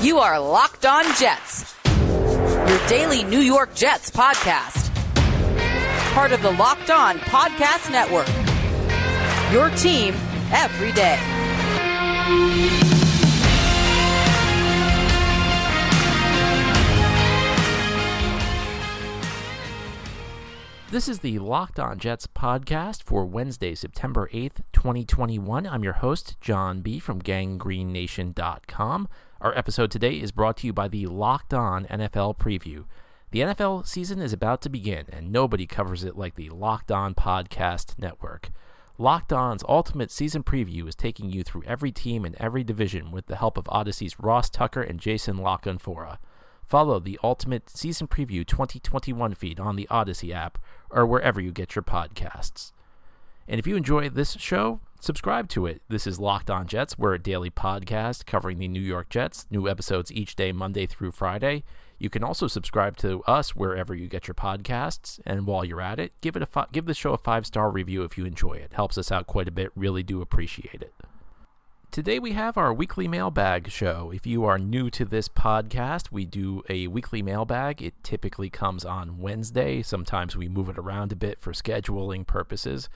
You are Locked On Jets, your daily New York Jets podcast. Part of the Locked On Podcast Network, your team every day. This is the Locked On Jets podcast for Wednesday, September 8th, 2021. I'm your host, John B. from ganggreennation.com. Our episode today is brought to you by the Locked On NFL Preview. The NFL season is about to begin, and nobody covers it like the Locked On Podcast Network. Locked On's ultimate season preview is taking you through every team and every division with the help of Odyssey's Ross Tucker and Jason La Canfora. Follow the Ultimate Season Preview 2021 feed on the Odyssey app or wherever you get your podcasts. And if you enjoy this show, subscribe to it. This is Locked On Jets. We're a daily podcast covering the New York Jets. New episodes each day, Monday through Friday. You can also subscribe to us wherever you get your podcasts. And while you're at it, give the show a 5-star review if you enjoy it. Helps us out quite a bit. Really do appreciate it. Today we have our weekly mailbag show. If you are new to this podcast, we do a weekly mailbag. It typically comes on Wednesday. Sometimes we move it around a bit for scheduling purposes.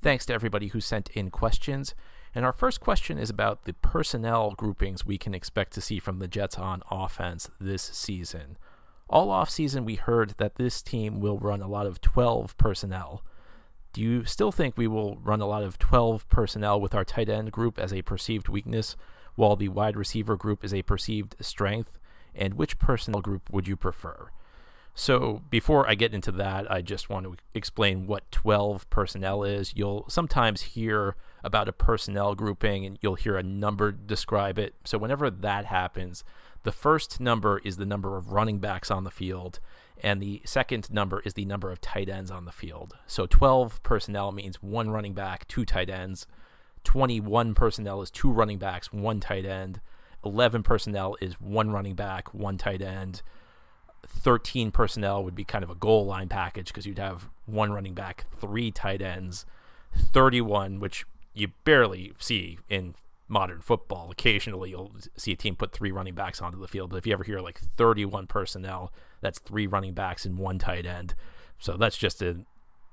Thanks to everybody who sent in questions. And our first question is about the personnel groupings we can expect to see from the Jets on offense this season. All offseason, we heard that this team will run a lot of 12 personnel. Do you still think we will run a lot of 12 personnel with our tight end group as a perceived weakness, while the wide receiver group is a perceived strength? And which personnel group would you prefer? So before I get into that, I just want to explain what 12 personnel is. You'll sometimes hear about a personnel grouping and you'll hear a number describe it. So whenever that happens, the first number is the number of running backs on the field, and the second number is the number of tight ends on the field. So 12 personnel means 1 running back, 2 tight ends. 21 personnel is 2 running backs, 1 tight end. 11 personnel is 1 running back, 1 tight end. 13 personnel would be kind of a goal line package because you'd have 1 running back, 3 tight ends. 31, which you barely see in modern football. Occasionally you'll see a team put 3 running backs onto the field, but if you ever hear like 31 personnel, that's 3 running backs and 1 tight end. So that's just an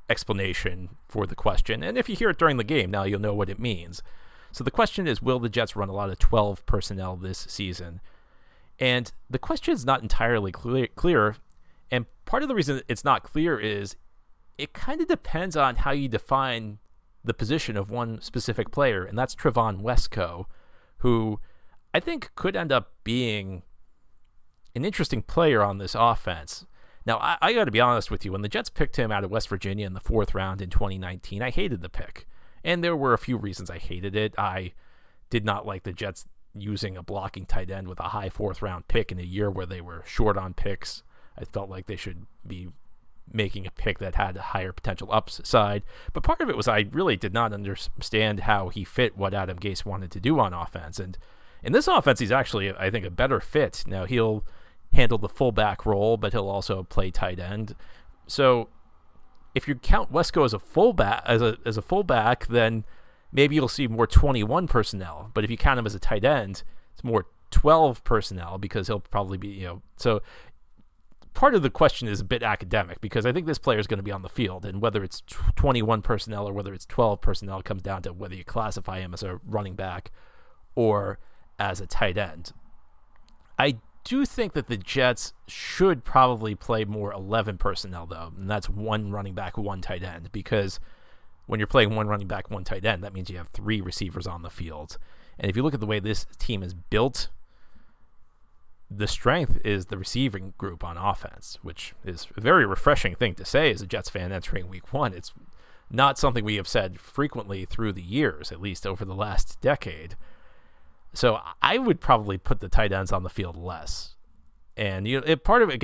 explanation for the question. And if you hear it during the game, now you'll know what it means. So the question is, will the Jets run a lot of 12 personnel this season? And the question is not entirely clear. And part of the reason it's not clear is it kind of depends on how you define the position of one specific player, and that's Trevon Wesco, who I think could end up being an interesting player on this offense. Now, I got to be honest with you. When the Jets picked him out of West Virginia in the 4th round in 2019, I hated the pick. And there were a few reasons I hated it. I did not like the Jets using a blocking tight end with a high 4th round pick in a year where they were short on picks. I felt like they should be making a pick that had a higher potential upside. But part of it was I really did not understand how he fit what Adam Gase wanted to do on offense. And in this offense, he's actually, I think, a better fit. Now, he'll handle the fullback role, but he'll also play tight end. So if you count Wesco as a fullback, then maybe you'll see more 21 personnel. But if you count him as a tight end, it's more 12 personnel because he'll probably be, so part of the question is a bit academic because I think this player is going to be on the field, and whether it's 21 personnel or whether it's 12 personnel comes down to whether you classify him as a running back or as a tight end. I do think that the Jets should probably play more 11 personnel, though, and that's 1 running back, 1 tight end, because when you're playing 1 running back, 1 tight end, that means you have 3 receivers on the field. And if you look at the way this team is built, the strength is the receiving group on offense, which is a very refreshing thing to say as a Jets fan entering week one. It's not something we have said frequently through the years, at least over the last decade. So I would probably put the tight ends on the field less. And part of it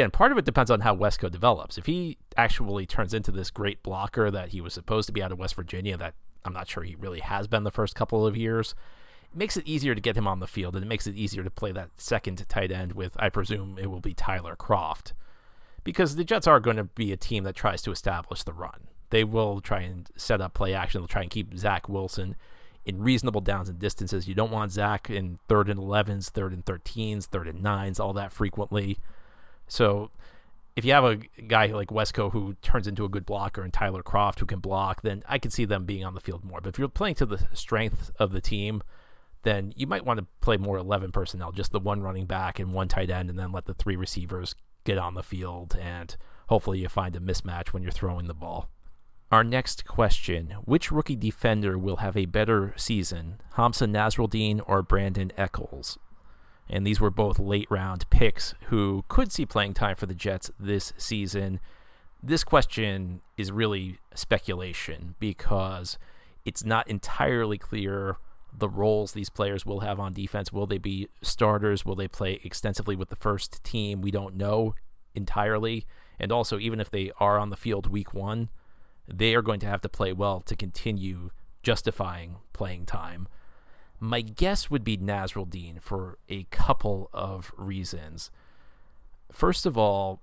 depends on how Wesco develops. If he actually turns into this great blocker that he was supposed to be out of West Virginia, that I'm not sure he really has been the first couple of years, it makes it easier to get him on the field, and it makes it easier to play that second tight end with, I presume it will be Tyler Croft, because the Jets are going to be a team that tries to establish the run. They will try and set up play action. They'll try and keep Zach Wilson in reasonable downs and distances. You don't want Zach in 3rd and 11s, 3rd and 13s, 3rd and 9s, all that frequently. So if you have a guy like Wesco who turns into a good blocker and Tyler Croft who can block, then I could see them being on the field more. But if you're playing to the strength of the team, then you might want to play more 11 personnel, just the one running back and one tight end, and then let the three receivers get on the field, and hopefully you find a mismatch when you're throwing the ball. Our next question: which rookie defender will have a better season, Hamsah Nasirildeen or Brandin Echols? And these were both late-round picks who could see playing time for the Jets this season. This question is really speculation because it's not entirely clear the roles these players will have on defense. Will they be starters? Will they play extensively with the first team? We don't know entirely. And also, even if they are on the field week one, they are going to have to play well to continue justifying playing time. My guess would be Nasirildeen for a couple of reasons. First of all,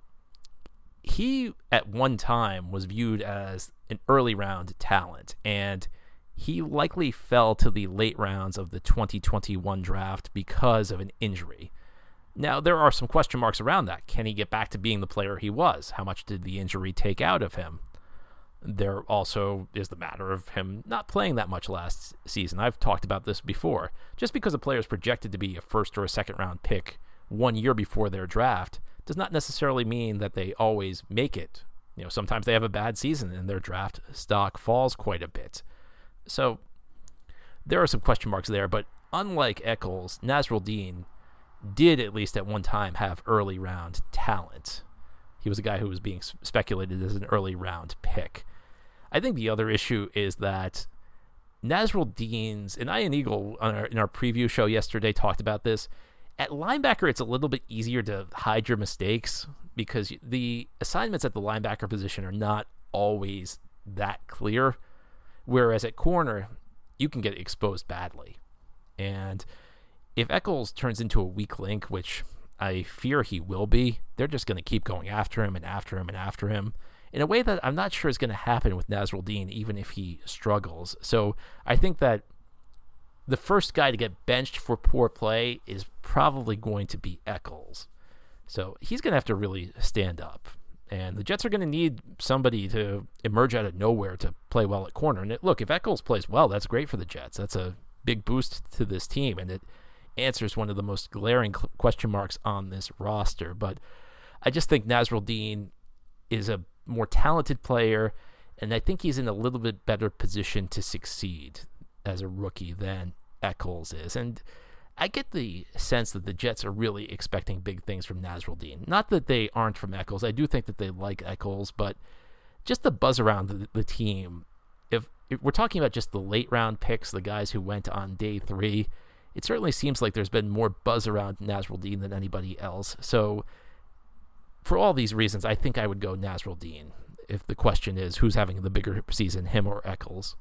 he at one time was viewed as an early round talent, and he likely fell to the late rounds of the 2021 draft because of an injury. Now, there are some question marks around that. Can he get back to being the player he was? How much did the injury take out of him? There also is the matter of him not playing that much last season. I've talked about this before. Just because a player is projected to be a first or a second round pick 1 year before their draft does not necessarily mean that they always make it. You know, sometimes they have a bad season and their draft stock falls quite a bit. So there are some question marks there, but unlike Echols, Nasirildeen did at least at one time have early round talent. He was a guy who was being speculated as an early round pick. I think the other issue is that Nasirildeen's, and Ian Eagle in our preview show yesterday talked about this, at linebacker it's a little bit easier to hide your mistakes because the assignments at the linebacker position are not always that clear. Whereas at corner, you can get exposed badly. And if Echols turns into a weak link, which I fear he will be, they're just going to keep going after him and after him and after him in a way that I'm not sure is going to happen with Nasirildeen, even if he struggles. So I think that the first guy to get benched for poor play is probably going to be Echols. So he's going to have to really stand up. And the Jets are going to need somebody to emerge out of nowhere to play well at corner. And look, if Echols plays well, that's great for the Jets. That's a big boost to this team, and it answers one of the most glaring question marks on this roster. But I just think Nasirildeen is a more talented player, and I think he's in a little bit better position to succeed as a rookie than Echols is. And I get the sense that the Jets are really expecting big things from Nasirildeen. Not that they aren't from Echols. I do think that they like Echols, but just the buzz around the team. If we're talking about just the late-round picks, the guys who went on day three, it certainly seems like there's been more buzz around Nasirildeen than anybody else. So for all these reasons, I think I would go Nasirildeen if the question is who's having the bigger season, him or Echols.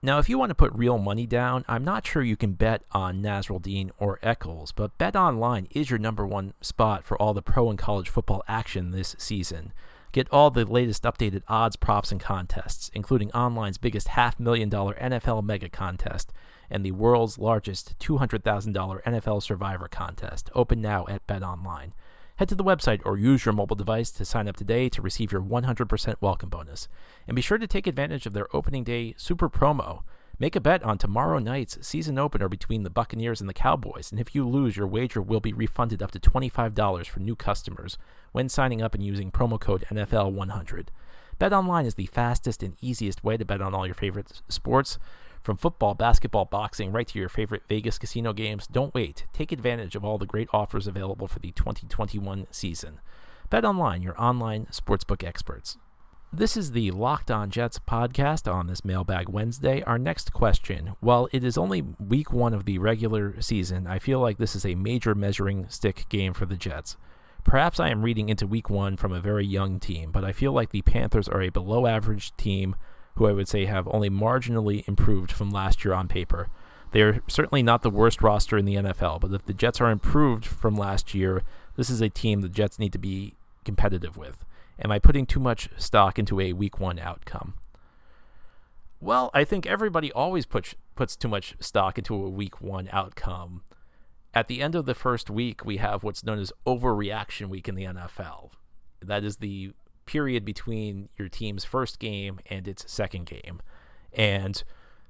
Now, if you want to put real money down, I'm not sure you can bet on Nasirildeen or Echols, but BetOnline is your number one spot for all the pro and college football action this season. Get all the latest updated odds, props, and contests, including online's biggest $500,000 NFL Mega Contest and the world's largest $200,000 NFL Survivor Contest, open now at BetOnline. Head to the website or use your mobile device to sign up today to receive your 100% welcome bonus. And be sure to take advantage of their opening day super promo. Make a bet on tomorrow night's season opener between the Buccaneers and the Cowboys, and if you lose, your wager will be refunded up to $25 for new customers when signing up and using promo code NFL100. BetOnline is the fastest and easiest way to bet on all your favorite sports. From football, basketball, boxing, right to your favorite Vegas casino games, don't wait. Take advantage of all the great offers available for the 2021 season. BetOnline, your online sportsbook experts. This is the Locked On Jets podcast on this Mailbag Wednesday. Our next question: while it is only week one of the regular season, I feel like this is a major measuring stick game for the Jets. Perhaps I am reading into week one from a very young team, but I feel like the Panthers are a below-average team who I would say have only marginally improved from last year on paper. They are certainly not the worst roster in the NFL, but if the Jets are improved from last year, this is a team the Jets need to be competitive with. Am I putting too much stock into a week one outcome? Well, I think everybody always puts too much stock into a week one outcome. At the end of the first week, we have what's known as overreaction week in the NFL. That is the period between your team's first game and its second game. And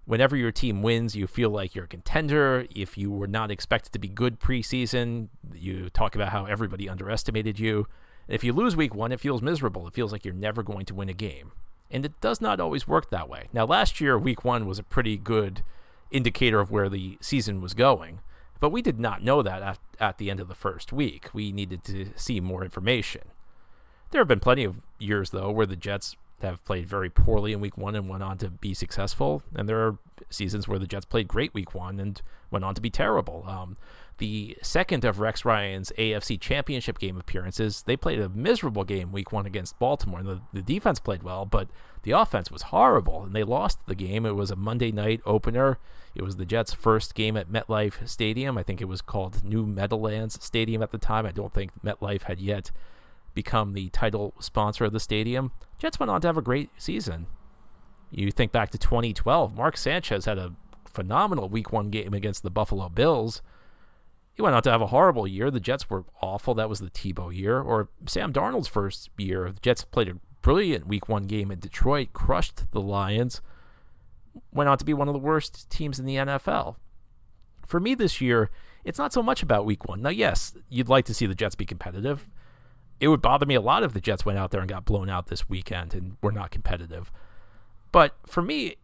whenever your team wins, you feel like you're a contender. If you were not expected to be good preseason, you talk about how everybody underestimated you. And if you lose week one, it feels miserable. It feels like you're never going to win a game. And it does not always work that way. Now, last year, week one was a pretty good indicator of where the season was going. But we did not know that at the end of the first week. We needed to see more information. There have been plenty of years, though, where the Jets have played very poorly in week one and went on to be successful. And there are seasons where the Jets played great week one and went on to be terrible. The second of Rex Ryan's AFC Championship game appearances, they played a miserable game week one against Baltimore. And the defense played well, but the offense was horrible, and they lost the game. It was a Monday night opener. It was the Jets' first game at MetLife Stadium. I think it was called New Meadowlands Stadium at the time. I don't think MetLife had yet become the title sponsor of the stadium. Jets went on to have a great season. You think back to 2012, Mark Sanchez had a phenomenal week one game against the Buffalo Bills. He went on to have a horrible year. The Jets were awful. That was the Tebow year. Or Sam Darnold's first year. The Jets played a brilliant week one game in Detroit, crushed the Lions, went on to be one of the worst teams in the NFL. For me this year, it's not so much about week one. Now, yes, you'd like to see the Jets be competitive. It would bother me a lot if the Jets went out there and got blown out this weekend and were not competitive. But for me,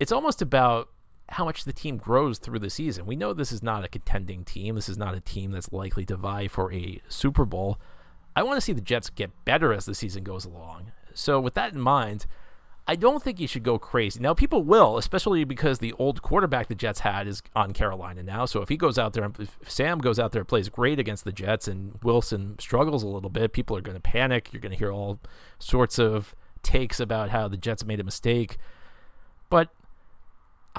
it's almost about how much the team grows through the season. We know this is not a contending team. This is not a team that's likely to vie for a Super Bowl. I want to see the Jets get better as the season goes along. So with that in mind, I don't think you should go crazy. Now, people will, especially because the old quarterback the Jets had is on Carolina now. So if he goes out there, if Sam goes out there and plays great against the Jets and Wilson struggles a little bit, people are going to panic. You're going to hear all sorts of takes about how the Jets made a mistake. But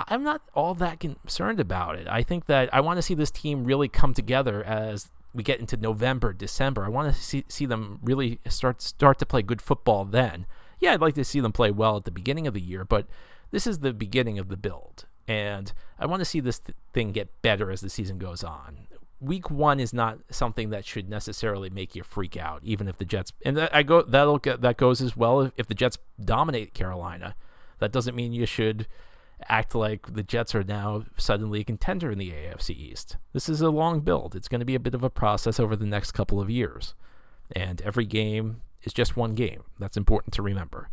I'm not all that concerned about it. I think that I want to see this team really come together as we get into November, December. I want to see them really start to play good football then. Yeah, I'd like to see them play well at the beginning of the year, but this is the beginning of the build, and I want to see this thing get better as the season goes on. Week one is not something that should necessarily make you freak out, even if the Jets – and that goes as well if the Jets dominate Carolina. That doesn't mean you should act like the Jets are now suddenly a contender in the AFC East. This is a long build. It's going to be a bit of a process over the next couple of years, and every game – it's just one game. That's important to remember.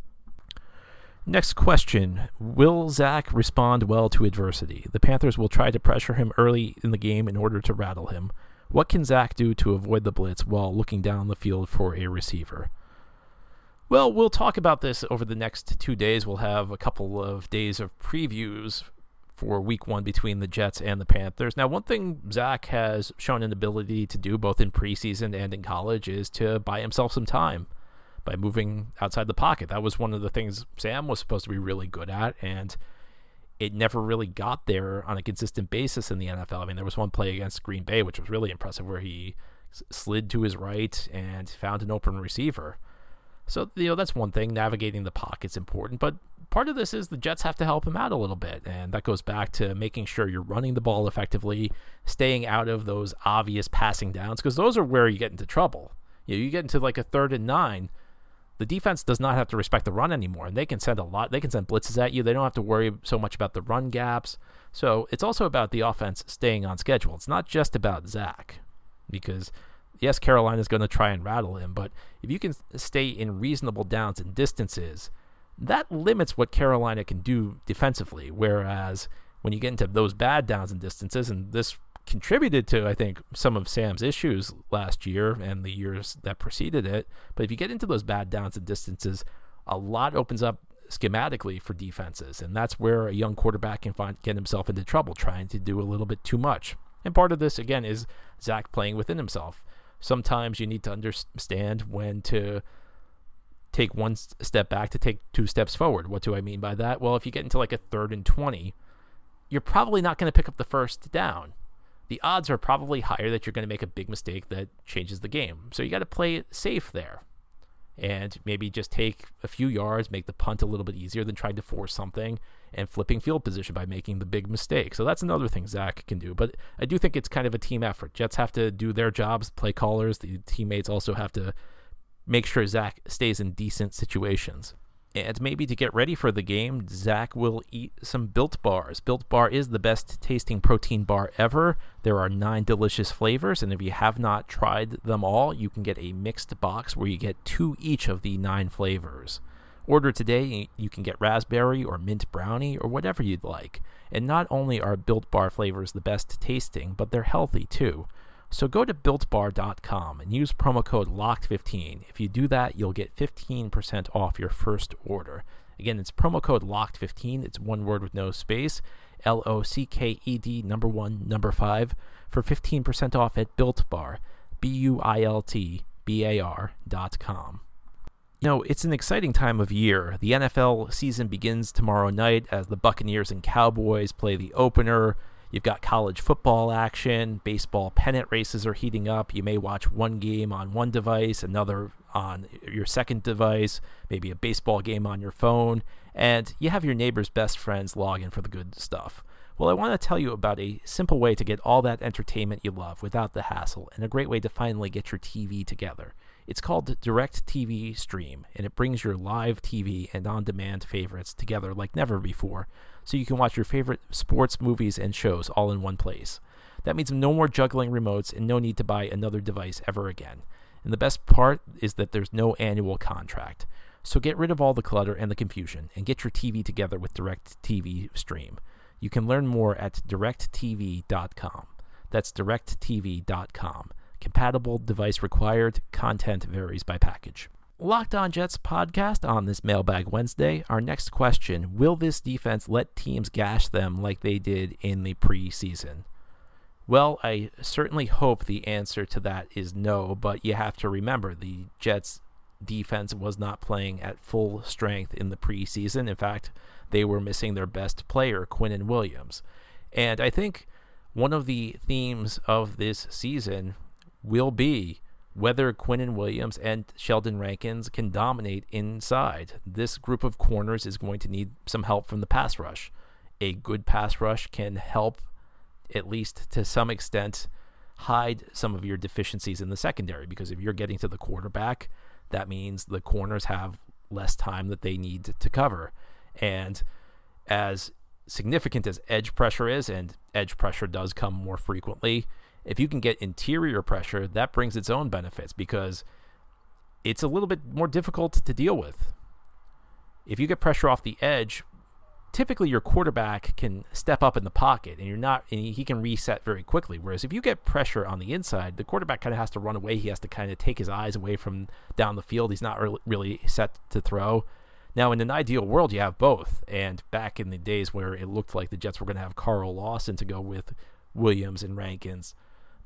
Next question. Will Zach respond well to adversity? The Panthers will try to pressure him early in the game in order to rattle him. What can Zach do to avoid the blitz while looking down the field for a receiver? Well, we'll talk about this over the next 2 days. We'll have a couple of days of previews for week one between the Jets and the Panthers. Now, one thing Zach has shown an ability to do both in preseason and in college is to buy himself some time by moving outside the pocket. That was one of the things Sam was supposed to be really good at, and it never really got there on a consistent basis in the NFL. I mean, there was one play against Green Bay, which was really impressive, where he slid to his right and found an open receiver. So, that's one thing. Navigating the pocket's important, but part of this is the Jets have to help him out a little bit, and that goes back to making sure you're running the ball effectively, staying out of those obvious passing downs, because those are where you get into trouble. You get into like a 3rd and 9, the defense does not have to respect the run anymore, and they can send a lot. They can send blitzes at you. They don't have to worry so much about the run gaps. So it's also about the offense staying on schedule. It's not just about Zach, because yes, Carolina's going to try and rattle him, but if you can stay in reasonable downs and distances, that limits what Carolina can do defensively. Whereas when you get into those bad downs and distances, and this contributed to, I think, some of Sam's issues last year and the years that preceded it, but if you get into those bad downs and distances, a lot opens up schematically for defenses, and that's where a young quarterback can get himself into trouble trying to do a little bit too much. And part of this, again, is Zach playing within himself. Sometimes you need to understand when to take one step back to take 2 steps forward. What do I mean by that? Well, if you get into like a 3rd and 20, you're probably not going to pick up the first down. The odds are probably higher that you're going to make a big mistake that changes the game. So you got to play it safe there and maybe just take a few yards, make the punt a little bit easier than trying to force something and flipping field position by making the big mistake. So that's another thing Zach can do. But I do think it's kind of a team effort. Jets have to do their jobs, play callers. The teammates also have to make sure Zach stays in decent situations. And maybe to get ready for the game, Zach will eat some Built Bars. Built Bar is the best tasting protein bar ever. There are 9 delicious flavors, and if you have not tried them all, you can get a mixed box where you get 2 each of the 9 flavors. Order today, you can get raspberry or mint brownie or whatever you'd like. And not only are Built Bar flavors the best tasting, but they're healthy too. So go to BuiltBar.com and use promo code LOCKED15. If you do that, you'll get 15% off your first order. Again, it's promo code LOCKED15. It's one word with no space. LOCKED 1 5 for 15% off at Built Bar. BuiltBar.com. No, it's an exciting time of year. The NFL season begins tomorrow night as the Buccaneers and Cowboys play the opener. You've got college football action, baseball pennant races are heating up. You may watch one game on one device, another on your second device, maybe a baseball game on your phone, and you have your neighbor's best friends log in for the good stuff. Well, I want to tell you about a simple way to get all that entertainment you love without the hassle, and a great way to finally get your TV together. It's called Direct TV Stream, and it brings your live TV and on-demand favorites together like never before, so you can watch your favorite sports, movies, and shows all in one place. That means no more juggling remotes and no need to buy another device ever again. And the best part is that there's no annual contract. So get rid of all the clutter and the confusion and get your TV together with Direct TV Stream. You can learn more at directtv.com. That's directtv.com. Compatible device required. Content varies by package. Locked On Jets podcast on this Mailbag Wednesday. Our next question: will this defense let teams gash them like they did in the preseason? Well, I certainly hope the answer to that is no, but you have to remember the Jets defense was not playing at full strength in the preseason. In fact, they were missing their best player, Quinnen Williams. And I think one of the themes of this season will be whether Quinnen Williams and Sheldon Rankins can dominate inside. This group of corners is going to need some help from the pass rush. A good pass rush can help, at least to some extent, hide some of your deficiencies in the secondary, because if you're getting to the quarterback, that means the corners have less time that they need to cover. And as significant as edge pressure is, and edge pressure does come more frequently, if you can get interior pressure, that brings its own benefits because it's a little bit more difficult to deal with. If you get pressure off the edge, typically your quarterback can step up in the pocket and he can reset very quickly. Whereas if you get pressure on the inside, the quarterback kind of has to run away. He has to kind of take his eyes away from down the field. He's not really set to throw. Now, in an ideal world, you have both. And back in the days where it looked like the Jets were going to have Carl Lawson to go with Williams and Rankins,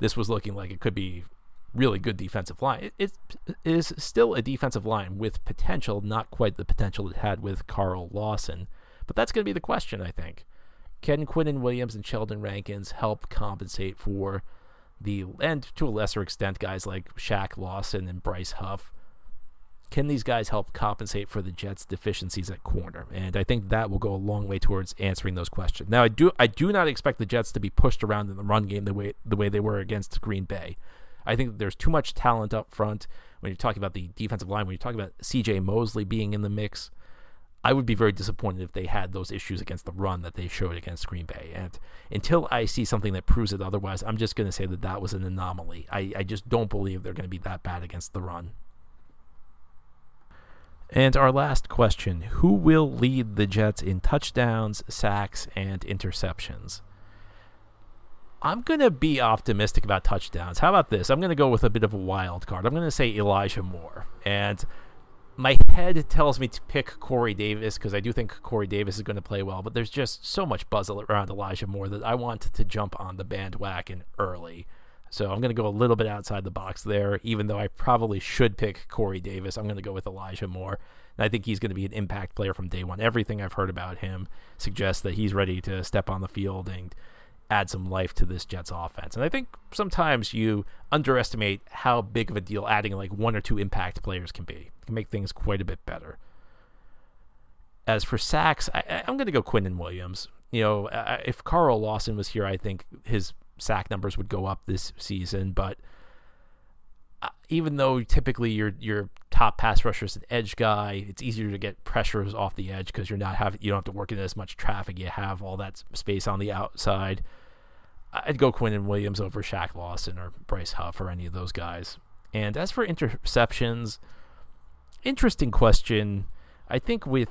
this was looking like it could be really good defensive line. It is still a defensive line with potential, not quite the potential it had with Carl Lawson. But that's going to be the question, I think. Can Quinnen Williams and Sheldon Rankins help compensate for and to a lesser extent, guys like Shaq Lawson and Bryce Huff? Can these guys help compensate for the Jets' deficiencies at corner? And I think that will go a long way towards answering those questions. Now, I do not expect the Jets to be pushed around in the run game the way they were against Green Bay. I think there's too much talent up front. When you're talking about the defensive line, when you're talking about C.J. Mosley being in the mix, I would be very disappointed if they had those issues against the run that they showed against Green Bay. And until I see something that proves it otherwise, I'm just going to say that was an anomaly. I just don't believe they're going to be that bad against the run. And our last question: who will lead the Jets in touchdowns, sacks, and interceptions? I'm going to be optimistic about touchdowns. How about this? I'm going to go with a bit of a wild card. I'm going to say Elijah Moore. And my head tells me to pick Corey Davis because I do think Corey Davis is going to play well, but there's just so much buzz around Elijah Moore that I want to jump on the bandwagon early. So I'm going to go a little bit outside the box there. Even though I probably should pick Corey Davis, I'm going to go with Elijah Moore. And I think he's going to be an impact player from day one. Everything I've heard about him suggests that he's ready to step on the field and add some life to this Jets offense. And I think sometimes you underestimate how big of a deal adding like 1 or 2 impact players can be. It can make things quite a bit better. As for sacks, I'm going to go Quinnen Williams. You know, if Carl Lawson was here, I think his sack numbers would go up this season. But even though typically your top pass rusher is an edge guy, it's easier to get pressures off the edge because you don't have to work in as much traffic. You have all that space on the outside. I'd go Quinnen Williams over Shaq Lawson or Bryce Huff or any of those guys. And as for interceptions, interesting question. I think with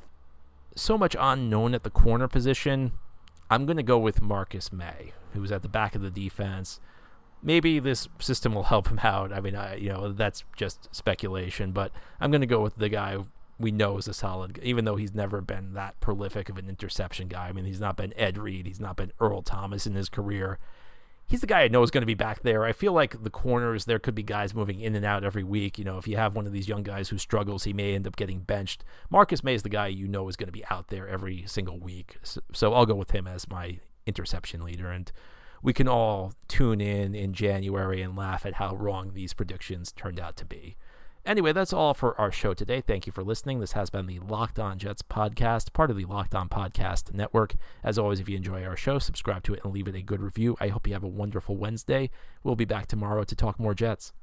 so much unknown at the corner position, I'm going to go with Marcus May, who's at the back of the defense. Maybe this system will help him out. I mean, that's just speculation, but I'm going to go with the guy we know is a solid, even though he's never been that prolific of an interception guy. I mean, he's not been Ed Reed. He's not been Earl Thomas in his career. He's the guy I know is going to be back there. I feel like the corners, there could be guys moving in and out every week. You know, if you have one of these young guys who struggles, he may end up getting benched. Marcus May is the guy you know is going to be out there every single week. So I'll go with him as my interception leader. And we can all tune in January and laugh at how wrong these predictions turned out to be. Anyway, that's all for our show today. Thank you for listening. This has been the Locked On Jets podcast, part of the Locked On Podcast Network. As always, if you enjoy our show, subscribe to it and leave it a good review. I hope you have a wonderful Wednesday. We'll be back tomorrow to talk more Jets.